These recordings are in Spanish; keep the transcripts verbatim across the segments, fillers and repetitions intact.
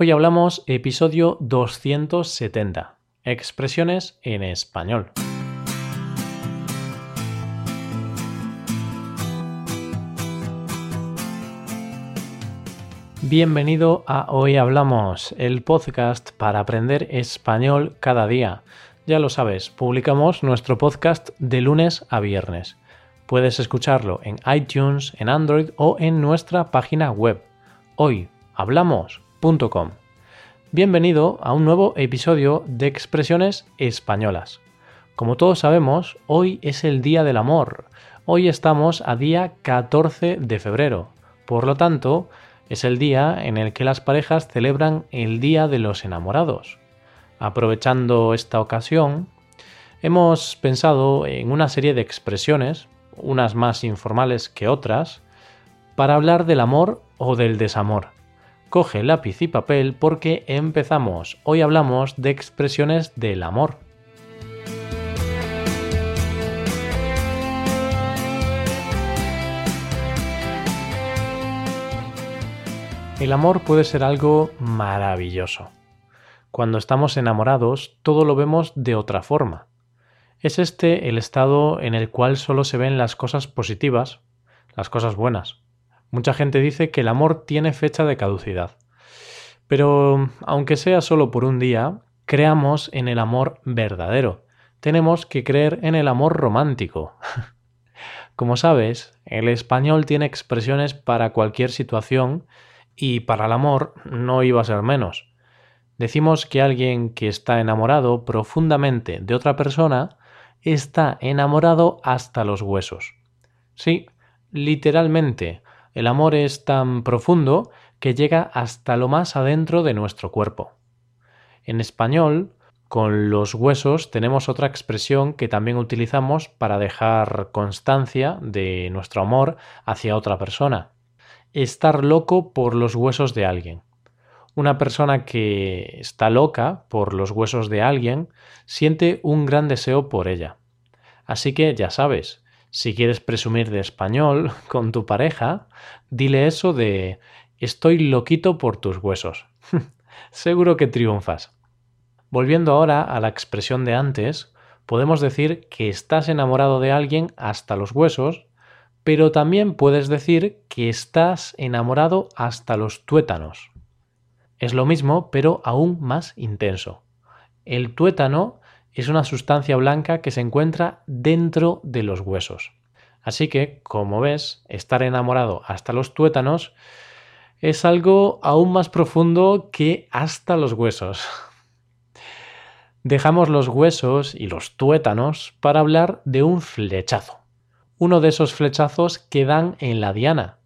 Hoy hablamos episodio doscientos setenta, expresiones en español. Bienvenido a Hoy hablamos, el podcast para aprender español cada día. Ya lo sabes, publicamos nuestro podcast de lunes a viernes. Puedes escucharlo en iTunes, en Android o en nuestra página web hoy hablamos punto com. Bienvenido a un nuevo episodio de Expresiones Españolas. Como todos sabemos, hoy es el Día del Amor. Hoy estamos a día catorce de febrero. Por lo tanto, es el día en el que las parejas celebran el Día de los Enamorados. Aprovechando esta ocasión, hemos pensado en una serie de expresiones, unas más informales que otras, para hablar del amor o del desamor. Coge lápiz y papel porque empezamos. Hoy hablamos de expresiones del amor. El amor puede ser algo maravilloso. Cuando estamos enamorados, todo lo vemos de otra forma. Es este el estado en el cual solo se ven las cosas positivas, las cosas buenas. Mucha gente dice que el amor tiene fecha de caducidad. Pero, aunque sea solo por un día, creamos en el amor verdadero. Tenemos que creer en el amor romántico. Como sabes, el español tiene expresiones para cualquier situación y para el amor no iba a ser menos. Decimos que alguien que está enamorado profundamente de otra persona está enamorado hasta los huesos. Sí, literalmente. El amor es tan profundo que llega hasta lo más adentro de nuestro cuerpo. En español, con los huesos tenemos otra expresión que también utilizamos para dejar constancia de nuestro amor hacia otra persona. Estar loco por los huesos de alguien. Una persona que está loca por los huesos de alguien siente un gran deseo por ella. Así que ya sabes, si quieres presumir de español con tu pareja, dile eso de «estoy loquito por tus huesos». Seguro que triunfas. Volviendo ahora a la expresión de antes, podemos decir que estás enamorado de alguien hasta los huesos, pero también puedes decir que estás enamorado hasta los tuétanos. Es lo mismo, pero aún más intenso. El tuétano es una sustancia blanca que se encuentra dentro de los huesos. Así que, como ves, estar enamorado hasta los tuétanos es algo aún más profundo que hasta los huesos. Dejamos los huesos y los tuétanos para hablar de un flechazo. Uno de esos flechazos que dan en la diana.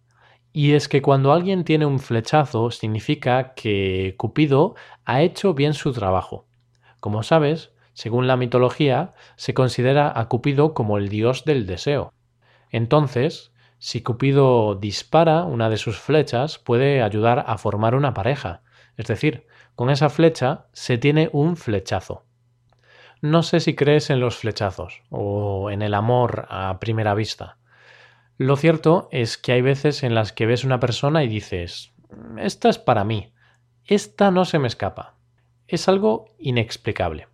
Y es que cuando alguien tiene un flechazo significa que Cupido ha hecho bien su trabajo. Como sabes, según la mitología, se considera a Cupido como el dios del deseo. Entonces, si Cupido dispara una de sus flechas, puede ayudar a formar una pareja. Es decir, con esa flecha se tiene un flechazo. No sé si crees en los flechazos o en el amor a primera vista. Lo cierto es que hay veces en las que ves una persona y dices, «Esta es para mí, esta no se me escapa». Es algo inexplicable.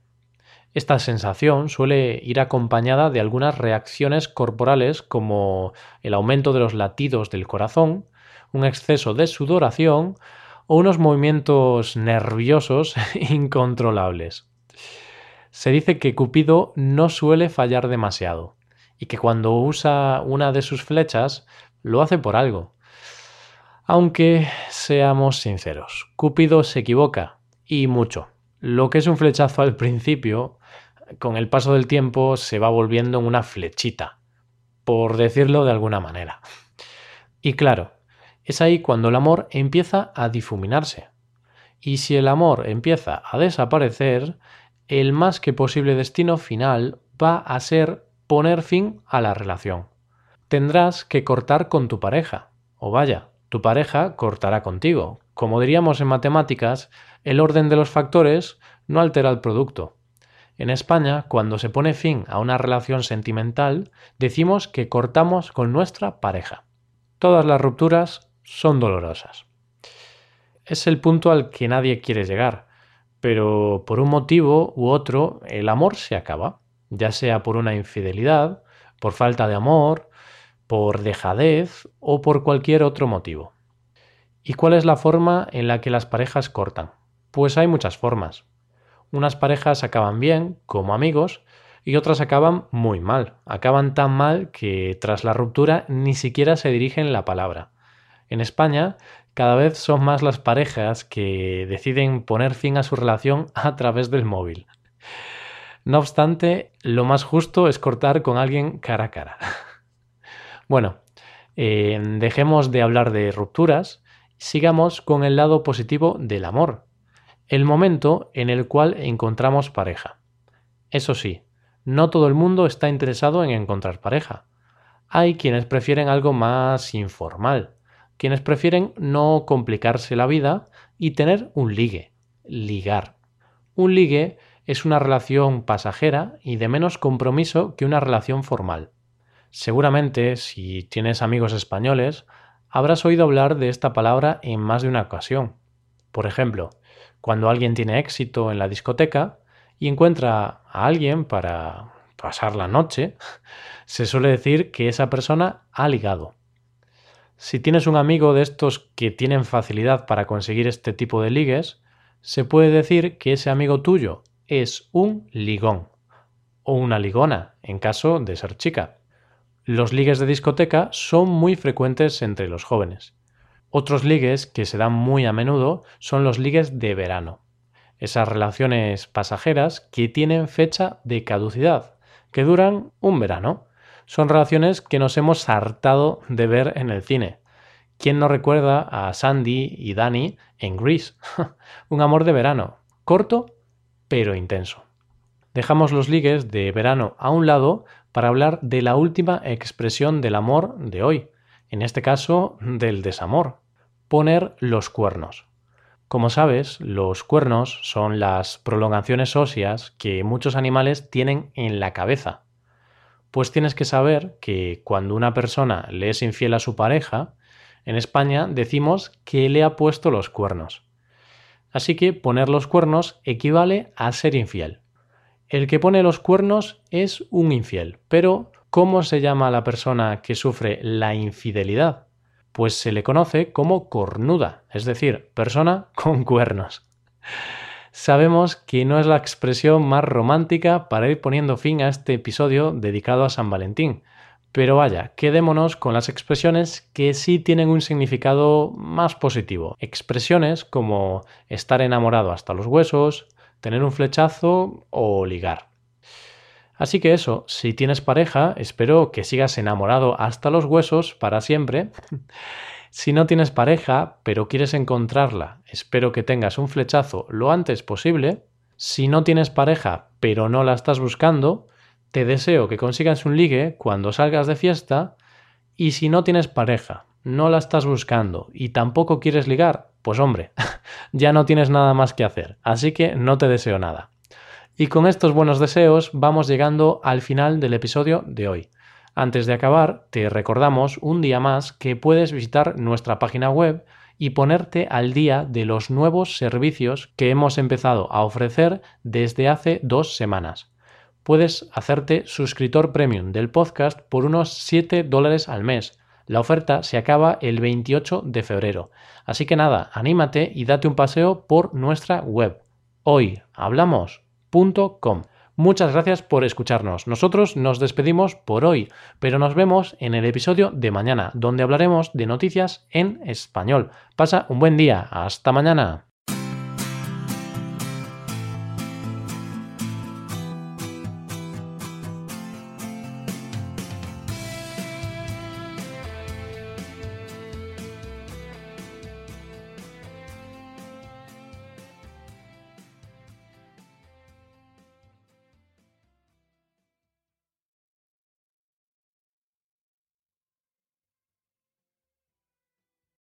Esta sensación suele ir acompañada de algunas reacciones corporales como el aumento de los latidos del corazón, un exceso de sudoración o unos movimientos nerviosos incontrolables. Se dice que Cupido no suele fallar demasiado y que cuando usa una de sus flechas lo hace por algo. Aunque seamos sinceros, Cupido se equivoca y mucho. Lo que es un flechazo al principio, con el paso del tiempo se va volviendo una flechita, por decirlo de alguna manera. Y claro, es ahí cuando el amor empieza a difuminarse. Y si el amor empieza a desaparecer, el más que posible destino final va a ser poner fin a la relación. Tendrás que cortar con tu pareja, o vaya, tu pareja cortará contigo. Como diríamos en matemáticas, el orden de los factores no altera el producto. En España, cuando se pone fin a una relación sentimental, decimos que cortamos con nuestra pareja. Todas las rupturas son dolorosas. Es el punto al que nadie quiere llegar, pero por un motivo u otro el amor se acaba, ya sea por una infidelidad, por falta de amor, por dejadez o por cualquier otro motivo. ¿Y cuál es la forma en la que las parejas cortan? Pues hay muchas formas. Unas parejas acaban bien, como amigos, y otras acaban muy mal. Acaban tan mal que tras la ruptura ni siquiera se dirigen la palabra. En España, cada vez son más las parejas que deciden poner fin a su relación a través del móvil. No obstante, lo más justo es cortar con alguien cara a cara. Bueno, eh, dejemos de hablar de rupturas, sigamos con el lado positivo del amor. El momento en el cual encontramos pareja. Eso sí, no todo el mundo está interesado en encontrar pareja. Hay quienes prefieren algo más informal, quienes prefieren no complicarse la vida y tener un ligue, ligar. Un ligue es una relación pasajera y de menos compromiso que una relación formal. Seguramente, si tienes amigos españoles, habrás oído hablar de esta palabra en más de una ocasión. Por ejemplo, cuando alguien tiene éxito en la discoteca y encuentra a alguien para pasar la noche, se suele decir que esa persona ha ligado. Si tienes un amigo de estos que tienen facilidad para conseguir este tipo de ligues, se puede decir que ese amigo tuyo es un ligón o una ligona, en caso de ser chica. Los ligues de discoteca son muy frecuentes entre los jóvenes. Otros ligues que se dan muy a menudo son los ligues de verano. Esas relaciones pasajeras que tienen fecha de caducidad, que duran un verano. Son relaciones que nos hemos hartado de ver en el cine. ¿Quién no recuerda a Sandy y Danny en Grease? Un amor de verano, corto pero intenso. Dejamos los ligues de verano a un lado para hablar de la última expresión del amor de hoy. En este caso, del desamor. Poner los cuernos. Como sabes, los cuernos son las prolongaciones óseas que muchos animales tienen en la cabeza. Pues tienes que saber que cuando una persona le es infiel a su pareja, en España decimos que le ha puesto los cuernos. Así que poner los cuernos equivale a ser infiel. El que pone los cuernos es un infiel, pero ¿cómo se llama la persona que sufre la infidelidad? Pues se le conoce como cornuda, es decir, persona con cuernos. Sabemos que no es la expresión más romántica para ir poniendo fin a este episodio dedicado a San Valentín, pero vaya, quedémonos con las expresiones que sí tienen un significado más positivo. Expresiones como estar enamorado hasta los huesos, tener un flechazo o ligar. Así que eso, si tienes pareja, espero que sigas enamorado hasta los huesos para siempre. Si no tienes pareja, pero quieres encontrarla, espero que tengas un flechazo lo antes posible. Si no tienes pareja, pero no la estás buscando, te deseo que consigas un ligue cuando salgas de fiesta. Y si no tienes pareja, no la estás buscando y tampoco quieres ligar, pues hombre, ya no tienes nada más que hacer, así que no te deseo nada. Y con estos buenos deseos vamos llegando al final del episodio de hoy. Antes de acabar, te recordamos un día más que puedes visitar nuestra página web y ponerte al día de los nuevos servicios que hemos empezado a ofrecer desde hace dos semanas. Puedes hacerte suscriptor premium del podcast por unos siete dólares al mes. La oferta se acaba el veintiocho de febrero. Así que nada, anímate y date un paseo por nuestra web. Hoy hablamos. Com. Muchas gracias por escucharnos. Nosotros nos despedimos por hoy, pero nos vemos en el episodio de mañana, donde hablaremos de noticias en español. Pasa un buen día. Hasta mañana.